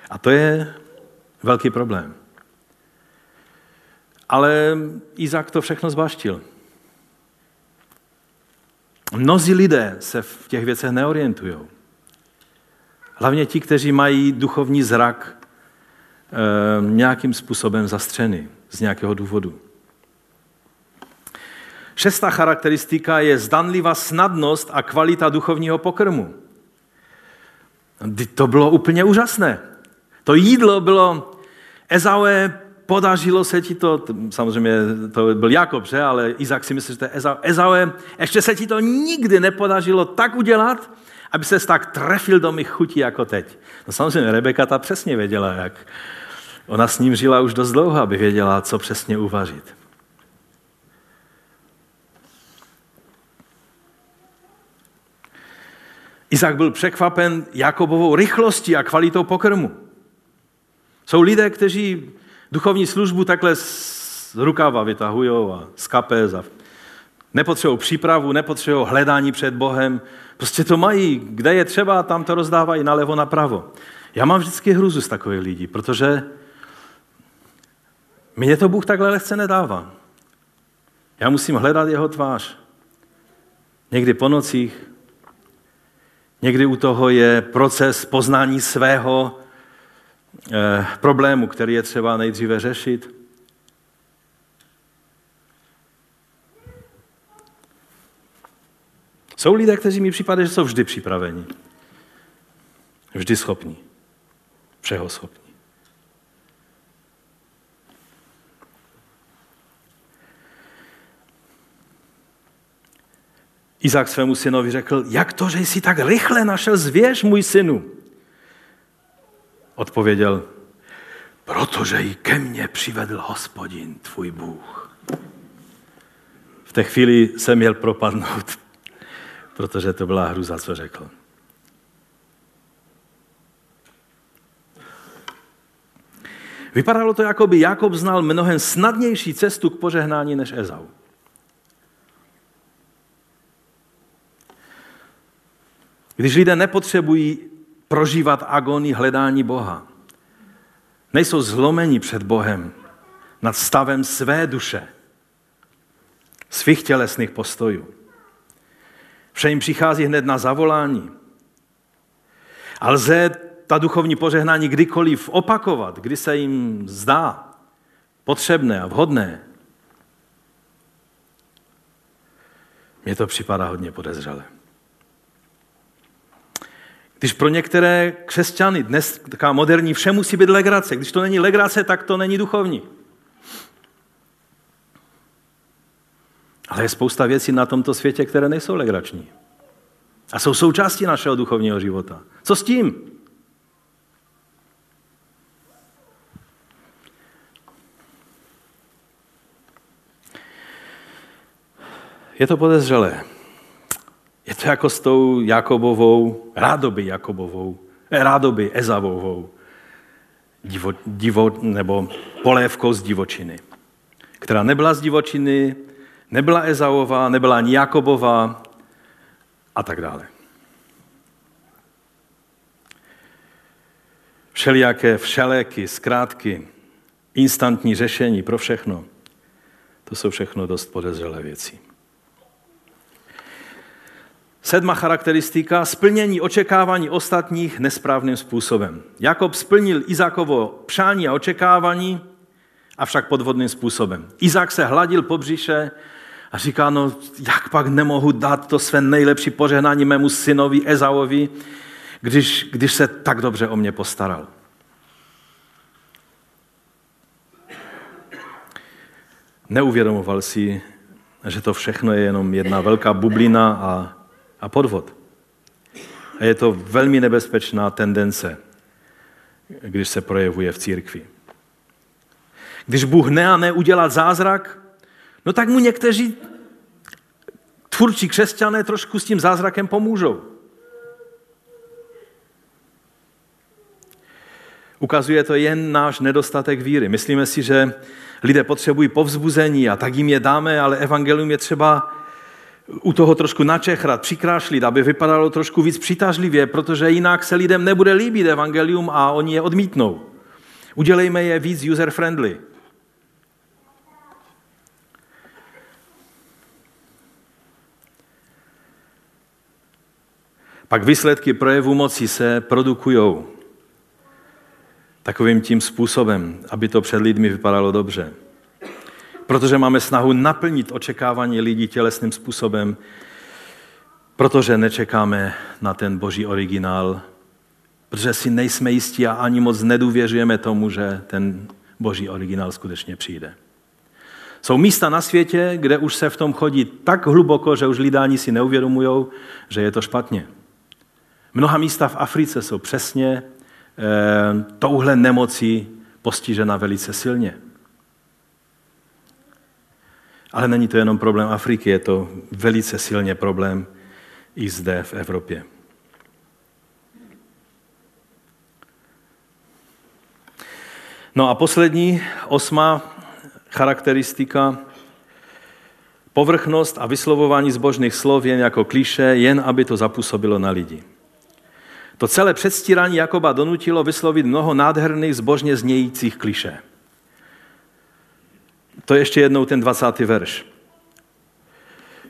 A to je velký problém. Ale Izák to všechno zbáštil. Mnozí lidé se v těch věcech neorientují. Hlavně ti, kteří mají duchovní zrak nějakým způsobem zastřeny z nějakého důvodu. Šestá charakteristika je zdanlivá snadnost a kvalita duchovního pokrmu. To bylo úplně úžasné. To jídlo bylo, Ezaue, podařilo se ti to, samozřejmě to byl Jakob, že? Ale Izák si myslí, že to je Ezaue, ještě se ti to nikdy nepodařilo tak udělat, aby ses tak trefil do mých chutí jako teď. No samozřejmě Rebeka ta přesně věděla, jak. Ona s ním žila už dost dlouho, aby věděla, co přesně uvařit. Izák byl překvapen Jakobovou rychlostí a kvalitou pokrmu. Jsou lidé, kteří duchovní službu takhle z rukava vytahujou a z kapes a nepotřebují přípravu, nepotřebují hledání před Bohem. Prostě to mají, kde je třeba, tam to rozdávají nalevo, napravo. Já mám vždycky hruzu z takových lidí, protože mně to Bůh takhle lehce nedává. Já musím hledat jeho tvář. Někdy po nocích, někdy u toho je proces poznání svého problému, který je třeba nejdříve řešit. Jsou lidé, kteří mi připadají, že jsou vždy připraveni. Vždy schopní. Všeho schopní. Izák svému synovi řekl, jak to, že jsi tak rychle našel zvěř, můj synu? Odpověděl, protože ji ke mně přivedl Hospodin, tvůj Bůh. V té chvíli jsem měl propadnout, protože to byla hruza, co řekl. Vypadalo to, jako by Jakob znal mnohem snadnější cestu k požehnání než Ezau. Když lidé nepotřebují prožívat agonii hledání Boha, nejsou zlomeni před Bohem nad stavem své duše, svých tělesných postojů. Vše jim přichází hned na zavolání. A lze ta duchovní požehnání kdykoliv opakovat, kdy se jim zdá potřebné a vhodné. Mně to připadá hodně podezřelé. Když pro některé křesťany dnes taká moderní vše musí být legrace. Když to není legrace, tak to není duchovní. Ale je spousta věcí na tomto světě, které nejsou legrační. A jsou součástí našeho duchovního života. Co s tím? Je to podezřelé. Je to jako s tou rádoby Ezavovou nebo polévkou z divočiny, která nebyla z divočiny, nebyla Ezavová, nebyla ani Jakobová a tak dále. Všelijaké všeléky, zkrátky, instantní řešení pro všechno, to jsou všechno dost podezřelé věci. 7. charakteristika, splnění očekávání ostatních nesprávným způsobem. Jakob splnil Izákovo přání a očekávání, avšak podvodným způsobem. Izák se hladil po břiše a říká, no jak pak nemohu dát to své nejlepší požehnání mému synovi Ezauovi, když se tak dobře o mě postaral. Neuvědomoval si, že to všechno je jenom jedna velká bublina a podvod. A je to velmi nebezpečná tendence, když se projevuje v církvi. Když Bůh neudělá zázrak, no tak mu někteří tvůrčí křesťané trošku s tím zázrakem pomůžou. Ukazuje to jen náš nedostatek víry. Myslíme si, že lidé potřebují povzbuzení a tak jim je dáme, ale evangelium je třeba u toho trošku načechrat, přikrášlit, aby vypadalo trošku víc přitažlivě, protože jinak se lidem nebude líbit evangelium a oni je odmítnou. Udělejme je víc user-friendly. Pak výsledky projevu moci se produkují takovým tím způsobem, aby to před lidmi vypadalo dobře. Protože máme snahu naplnit očekávání lidí tělesným způsobem, protože nečekáme na ten boží originál, protože si nejsme jistí a ani moc nedůvěřujeme tomu, že ten boží originál skutečně přijde. Jsou místa na světě, kde už se v tom chodí tak hluboko, že už lidé ani si neuvědomují, že je to špatně. Mnoha místa v Africe jsou přesně touhle nemocí postižena velice silně. Ale není to jenom problém Afriky, je to velice silně problém i zde v Evropě. No a poslední, 8. charakteristika. Povrchnost a vyslovování zbožných slov jen jako kliše, jen aby to zapůsobilo na lidi. To celé předstírání Jakoba donutilo vyslovit mnoho nádherných zbožně znějících kliše. To ještě jednou ten 20. verš.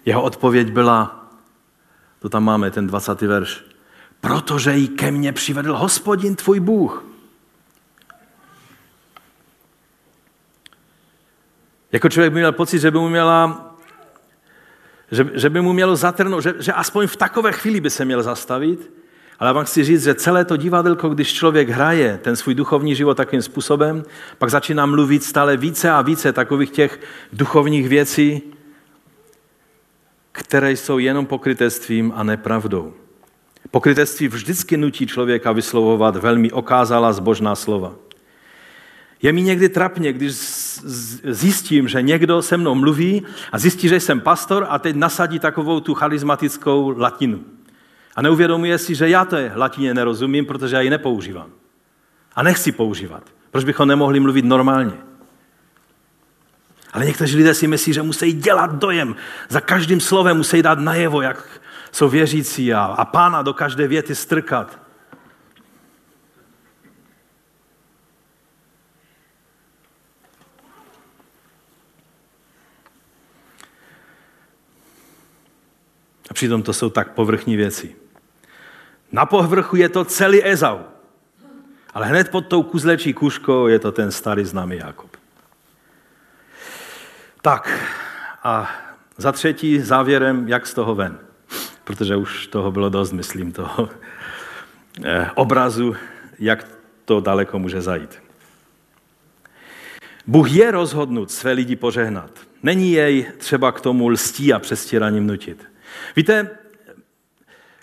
Jeho odpověď byla, to tam máme, ten 20. verš, protože ji ke mně přivedl Hospodin tvůj Bůh. Jako člověk by měl pocit, že by mu mělo zatrnout, že aspoň v takové chvíli by se měl zastavit, ale vám chci říct, že celé to divadelko, když člověk hraje ten svůj duchovní život takovým způsobem, pak začíná mluvit stále více a více takových těch duchovních věcí, které jsou jenom pokrytectvím a nepravdou. Pokrytectví vždycky nutí člověka vyslovovat velmi okázalá zbožná slova. Je mi někdy trapně, když zjistím, že někdo se mnou mluví a zjistí, že jsem pastor a teď nasadí takovou tu charismatickou latinu. A neuvědomuje si, že já té latině nerozumím, protože já ji nepoužívám. A nechci používat. Proč bychom nemohli mluvit normálně? Ale někteří lidé si myslí, že musí dělat dojem. Za každým slovem musí dát najevo, jak jsou věřící a Pána do každé věty strkat. A přitom to jsou tak povrchní věci. Na povrchu je to celý Ezau. Ale hned pod tou kuzlečí kůžkou je to ten starý známý Jakob. Tak a za třetí závěrem, jak z toho ven. Protože už toho bylo dost, myslím, toho obrazu, jak to daleko může zajít. Bůh je rozhodnut své lidi požehnat. Není jej třeba k tomu lstí a přestíraním nutit. Víte,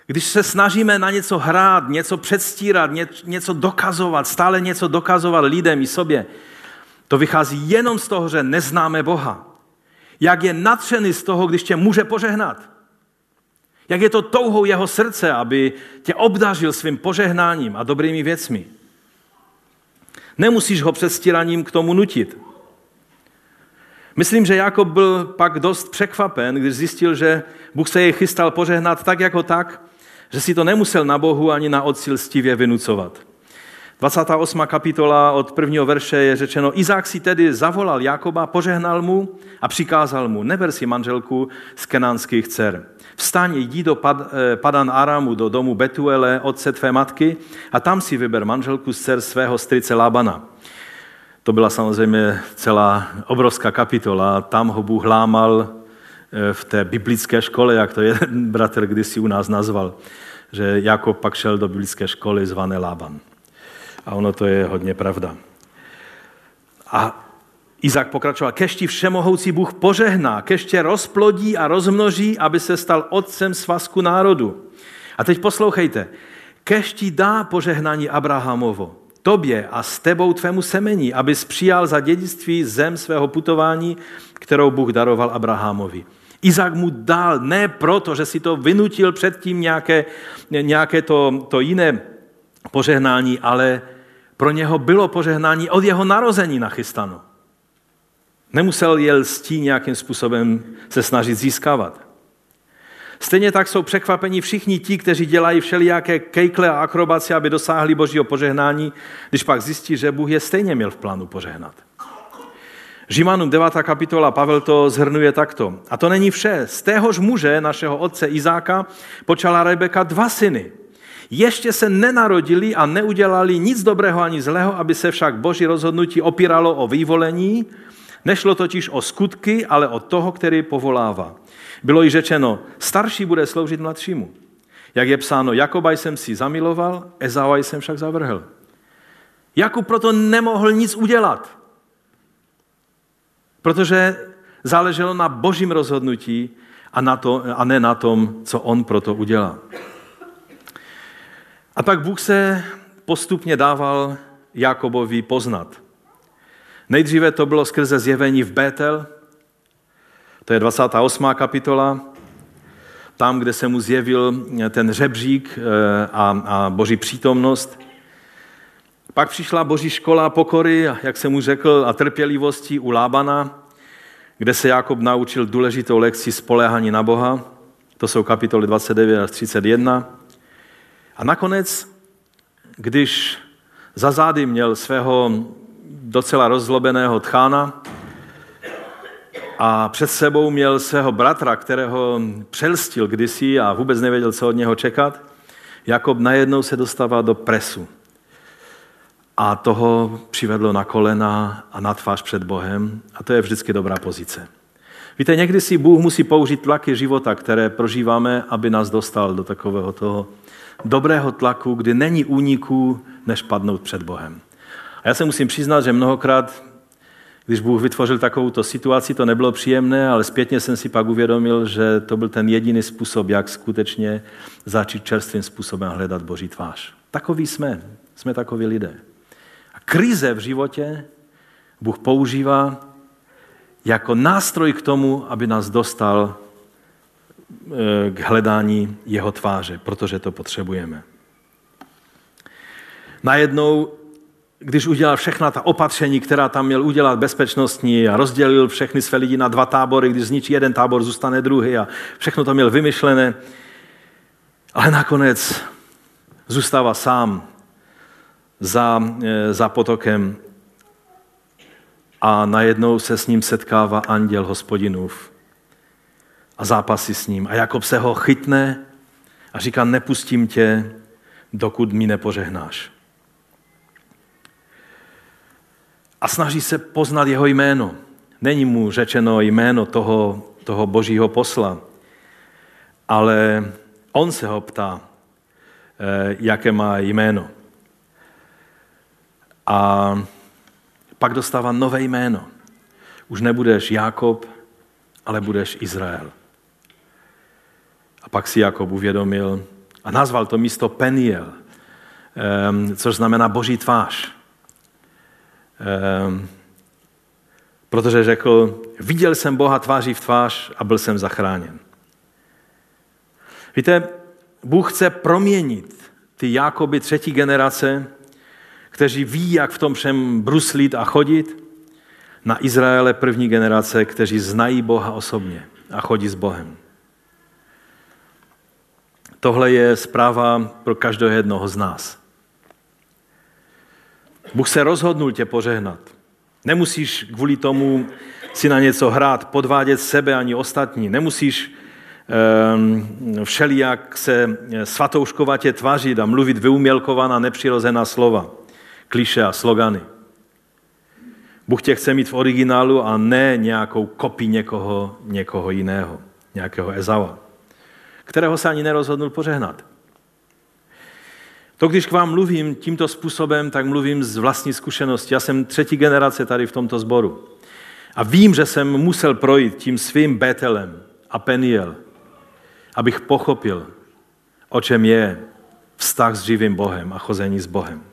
když se snažíme na něco hrát, něco předstírat, něco dokazovat, stále něco dokazovat lidem i sobě, to vychází jenom z toho, že neznáme Boha. Jak je nadšený z toho, když tě může požehnat. Jak je to touhou jeho srdce, aby tě obdařil svým požehnáním a dobrými věcmi. Nemusíš ho předstíraním k tomu nutit. Myslím, že Jakob byl pak dost překvapen, když zjistil, že Bůh se jej chystal požehnat tak jako tak, že si to nemusel na Bohu ani na otci lstivě vynucovat. 28. kapitola od 1. verše je řečeno, Izák si tedy zavolal Jakoba, požehnal mu a přikázal mu, neber si manželku z kenánských dcer. Vstaň, jdi do Padan Aramu, do domu Betuele, otce tvé matky a tam si vyber manželku z dcer svého strýce Labana. To byla samozřejmě celá obrovská kapitola. Tam ho Bůh lámal v té biblické škole, jak to jeden bratr kdysi u nás nazval, že Jakob pak šel do biblické školy zvané Laban. A ono to je hodně pravda. A Izák pokračoval, kež ti všemohoucí Bůh požehná, kež tě rozplodí a rozmnoží, aby se stal otcem svazku národu. A teď poslouchejte, kež ti dá požehnání Abrahamovo, tobě a s tebou tvému semení, abys přijal za dědictví zem svého putování, kterou Bůh daroval Abrahamovi. Izák mu dal, ne proto, že si to vynutil předtím nějaké to jiné požehnání, ale pro něho bylo požehnání od jeho narození nachystano. Nemusel je lstí nějakým způsobem se snažit získávat. Stejně tak jsou překvapeni všichni ti, kteří dělají všelijaké kejkle a akrobace, aby dosáhli Božího požehnání, když pak zjistí, že Bůh je stejně měl v plánu požehnat. Římanům 9. kapitola Pavel to zhrnuje takto. A to není vše. Z téhož muže, našeho otce Izáka, počala Rebeka 2 syny. Ještě se nenarodili a neudělali nic dobrého ani zlého, aby se však Boží rozhodnutí opíralo o vyvolení. Nešlo totiž o skutky, ale o toho, který povolává. Bylo jí řečeno, starší bude sloužit mladšímu. Jak je psáno, Jakoba jsem si zamiloval, Ezaua jsem však zavrhl. Jakub proto nemohl nic udělat, protože záleželo na Božím rozhodnutí a ne na tom, co on proto udělá. A tak Bůh se postupně dával Jakobovi poznat. Nejdříve to bylo skrze zjevení v Bétel, to je 28. kapitola, tam, kde se mu zjevil ten řebřík a Boží přítomnost. Pak přišla boží škola pokory, jak jsem mu řekl, a trpělivosti u Lábana, kde se Jakob naučil důležitou lekci spoléhání na Boha. To jsou kapitoly 29 až 31. A nakonec, když za zády měl svého docela rozzlobeného tchána a před sebou měl svého bratra, kterého přelstil kdysi a vůbec nevěděl, co od něho čekat, Jakob najednou se dostává do presu. A toho přivedlo na kolena a na tvář před Bohem. A to je vždycky dobrá pozice. Víte, někdy si Bůh musí použít tlaky života, které prožíváme, aby nás dostal do takového toho dobrého tlaku, kdy není úniku, než padnout před Bohem. A já se musím přiznat, že mnohokrát, když Bůh vytvořil takovouto situaci, to nebylo příjemné, ale zpětně jsem si pak uvědomil, že to byl ten jediný způsob, jak skutečně začít čerstvým způsobem hledat Boží tvář. Takoví jsme takoví lidé. A krize v životě Bůh používá jako nástroj k tomu, aby nás dostal k hledání jeho tváře, protože to potřebujeme. Najednou, když udělal všechna ta opatření, která tam měl udělat bezpečnostní a rozdělil všechny své lidi na dva tábory, když zničí jeden tábor, zůstane druhý a všechno to měl vymyšlené, ale nakonec zůstává sám za potokem a najednou se s ním setkává anděl Hospodinův a zápasí s ním. A Jakob se ho chytne a říká, nepustím tě, dokud mi nepožehnáš. A snaží se poznat jeho jméno. Není mu řečeno jméno toho božího posla, ale on se ho ptá, jaké má jméno. A pak dostává nové jméno. Už nebudeš Jákob, ale budeš Izrael. A pak si Jakob uvědomil a nazval to místo Peniel, což znamená boží tvář. Protože řekl, viděl jsem Boha tváří v tvář a byl jsem zachráněn. Víte, Bůh chce proměnit ty Jákoby třetí generace, kteří ví, jak v tom všem bruslit a chodit, na Izraele první generace, kteří znají Boha osobně a chodí s Bohem. Tohle je zpráva pro každého jednoho z nás. Bůh se rozhodnul tě požehnat. Nemusíš kvůli tomu si na něco hrát, podvádět sebe ani ostatní. Nemusíš všelijak se svatouškovatě tvářit a mluvit vyumělkovaná nepřirozená slova, kliše a slogany. Bůh tě chce mít v originálu a ne nějakou kopii někoho jiného, nějakého Ezava, kterého se ani nerozhodnul požehnat. To, když k vám mluvím tímto způsobem, tak mluvím z vlastní zkušenosti. Já jsem třetí generace tady v tomto sboru. A vím, že jsem musel projít tím svým Betelem a Peniel, abych pochopil, o čem je vztah s živým Bohem a chození s Bohem.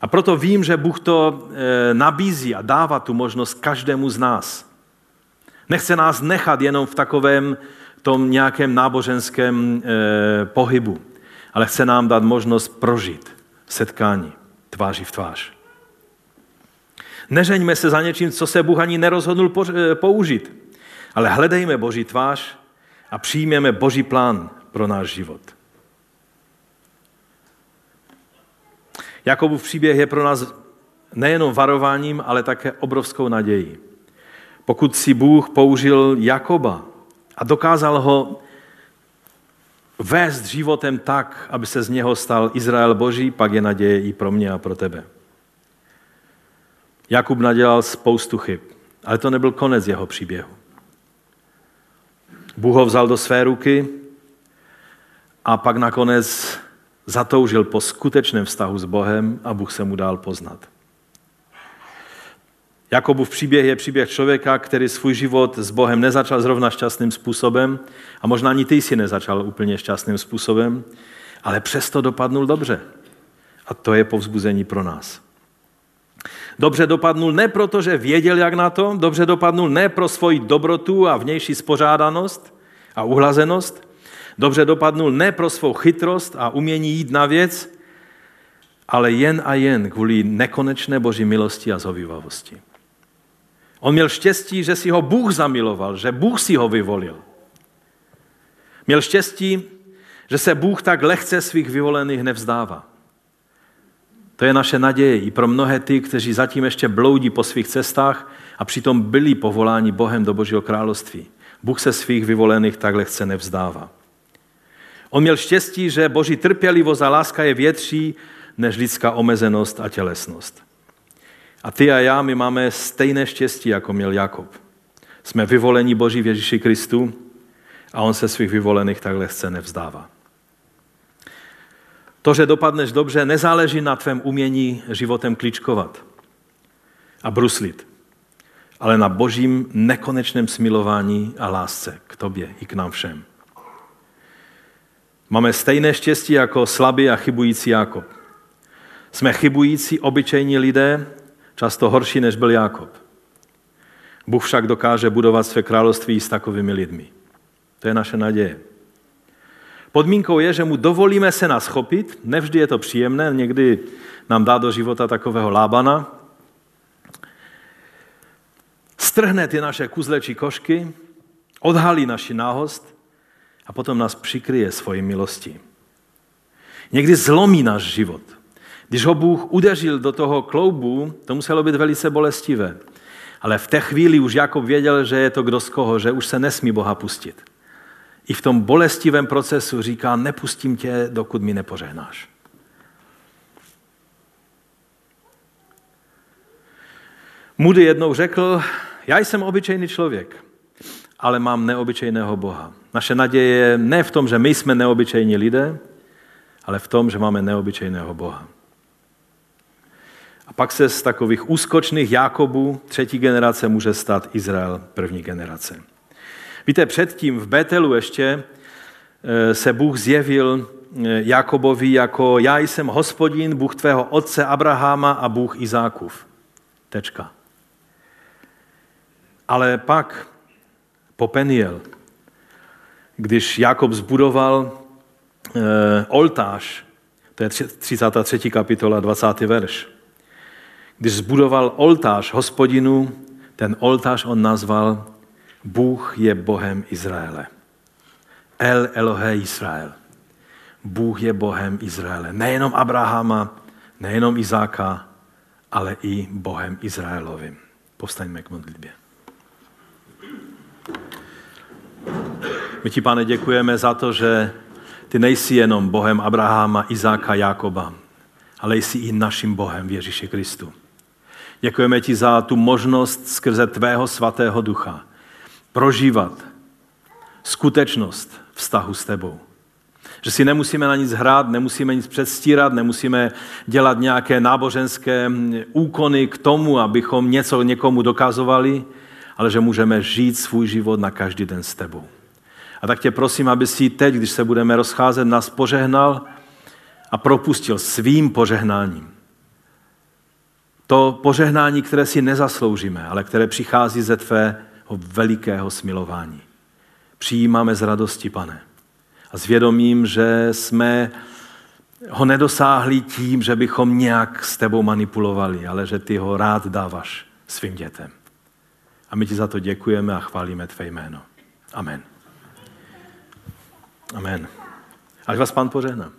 A proto vím, že Bůh to nabízí a dává tu možnost každému z nás. Nechce nás nechat jenom v takovém tom nějakém náboženském pohybu, ale chce nám dát možnost prožít setkání tváří v tvář. Nežeňme se za něčím, co se Bůh ani nerozhodnul použít, ale hledejme Boží tvář a přijměme Boží plán pro náš život. Jakobův příběh je pro nás nejenom varováním, ale také obrovskou nadějí. Pokud si Bůh použil Jakoba a dokázal ho vést životem tak, aby se z něho stal Izrael Boží, pak je naděje i pro mě a pro tebe. Jakub nadělal spoustu chyb, ale to nebyl konec jeho příběhu. Bůh ho vzal do své ruky a pak nakonec zatoužil po skutečném vztahu s Bohem a Bůh se mu dal poznat. Jakobův příběh je příběh člověka, který svůj život s Bohem nezačal zrovna šťastným způsobem a možná ani ty jsi nezačal úplně šťastným způsobem, ale přesto dopadnul dobře. A to je povzbuzení pro nás. Dobře dopadnul ne proto, že věděl, jak na to, dobře dopadnul ne pro svoji dobrotu a vnější spořádanost a uhlazenost, dobře dopadnul ne pro svou chytrost a umění jít na věc, ale jen a jen kvůli nekonečné Boží milosti a zhovívavosti. On měl štěstí, že si ho Bůh zamiloval, že Bůh si ho vyvolil. Měl štěstí, že se Bůh tak lehce svých vyvolených nevzdává. To je naše naděje i pro mnohé ty, kteří zatím ještě bloudí po svých cestách a přitom byli povoláni Bohem do Božího království. Bůh se svých vyvolených tak lehce nevzdává. On měl štěstí, že Boží trpělivost a láska je větší než lidská omezenost a tělesnost. A ty a já, my máme stejné štěstí, jako měl Jakob. Jsme vyvoleni Boží v Ježíši Kristu a on se svých vyvolených tak lehce nevzdává. To, že dopadneš dobře, nezáleží na tvém umění životem kličkovat a bruslit, ale na Božím nekonečném smilování a lásce k tobě i k nám všem. Máme stejné štěstí jako slabý a chybující Jakob. Jsme chybující, obyčejní lidé, často horší, než byl Jakob. Bůh však dokáže budovat své království s takovými lidmi. To je naše naděje. Podmínkou je, že mu dovolíme se nás chopit, nevždy je to příjemné, někdy nám dá do života takového Lábana. Strhne ty naše kuzle či košky, odhalí naši náhost a potom nás přikryje svojí milostí. Někdy zlomí náš život. Když ho Bůh udeřil do toho kloubu, to muselo být velice bolestivé. Ale v té chvíli už Jakob věděl, že je to kdo z koho, že už se nesmí Boha pustit. I v tom bolestivém procesu říká, nepustím tě, dokud mi nepožehnáš. Moody jednou řekl, já jsem obyčejný člověk, ale mám neobyčejného Boha. Naše naděje je ne v tom, že my jsme neobyčejní lidé, ale v tom, že máme neobyčejného Boha. A pak se z takových úskočných Jákobů třetí generace může stát Izrael první generace. Víte, předtím v Betelu ještě se Bůh zjevil Jakobovi jako já jsem Hospodin, Bůh tvého otce Abraháma a Bůh Izákův. Tečka. Ale pak po Peniel, když Jakob zbudoval oltář, to je 33. kapitola, 20. verš, když zbudoval oltář Hospodinu, ten oltář on nazval Bůh je Bohem Izraele. El Elohe Izrael. Bůh je Bohem Izraele. Nejenom Abrahama, nejenom Izáka, ale i Bohem Izraelovým. Povstaňme k modlitbě. My ti, Pane, děkujeme za to, že ty nejsi jenom Bohem Abrahama, Izáka, Jákoba, ale jsi i naším Bohem v Ježíši Kristu. Děkujeme ti za tu možnost skrze tvého svatého ducha prožívat skutečnost vztahu s tebou. Že si nemusíme na nic hrát, nemusíme nic předstírat, nemusíme dělat nějaké náboženské úkony k tomu, abychom něco někomu dokazovali, ale že můžeme žít svůj život na každý den s tebou. A tak tě prosím, aby si teď, když se budeme rozcházet, nás požehnal a propustil svým požehnáním. To požehnání, které si nezasloužíme, ale které přichází ze tvé velikého smilování. Přijímáme z radosti, Pane. A s vědomím, že jsme ho nedosáhli tím, že bychom nějak s tebou manipulovali, ale že ty ho rád dáváš svým dětem. A my ti za to děkujeme a chválíme tvé jméno. Amen. Amen. Až vás Pán požehná.